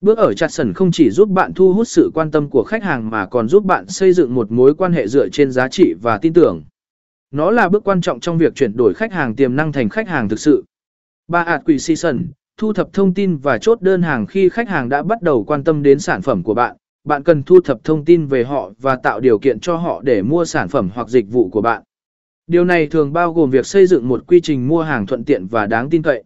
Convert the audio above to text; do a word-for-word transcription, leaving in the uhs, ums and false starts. Bước ở Attraction không chỉ giúp bạn thu hút sự quan tâm của khách hàng mà còn giúp bạn xây dựng một mối quan hệ dựa trên giá trị và tin tưởng. Nó là bước quan trọng trong việc chuyển đổi khách hàng tiềm năng thành khách hàng thực sự. ba. Acquisition, thu thập thông tin và chốt đơn hàng khi khách hàng đã bắt đầu quan tâm đến sản phẩm của bạn. Bạn cần thu thập thông tin về họ và tạo điều kiện cho họ để mua sản phẩm hoặc dịch vụ của bạn. Điều này thường bao gồm việc xây dựng một quy trình mua hàng thuận tiện và đáng tin cậy.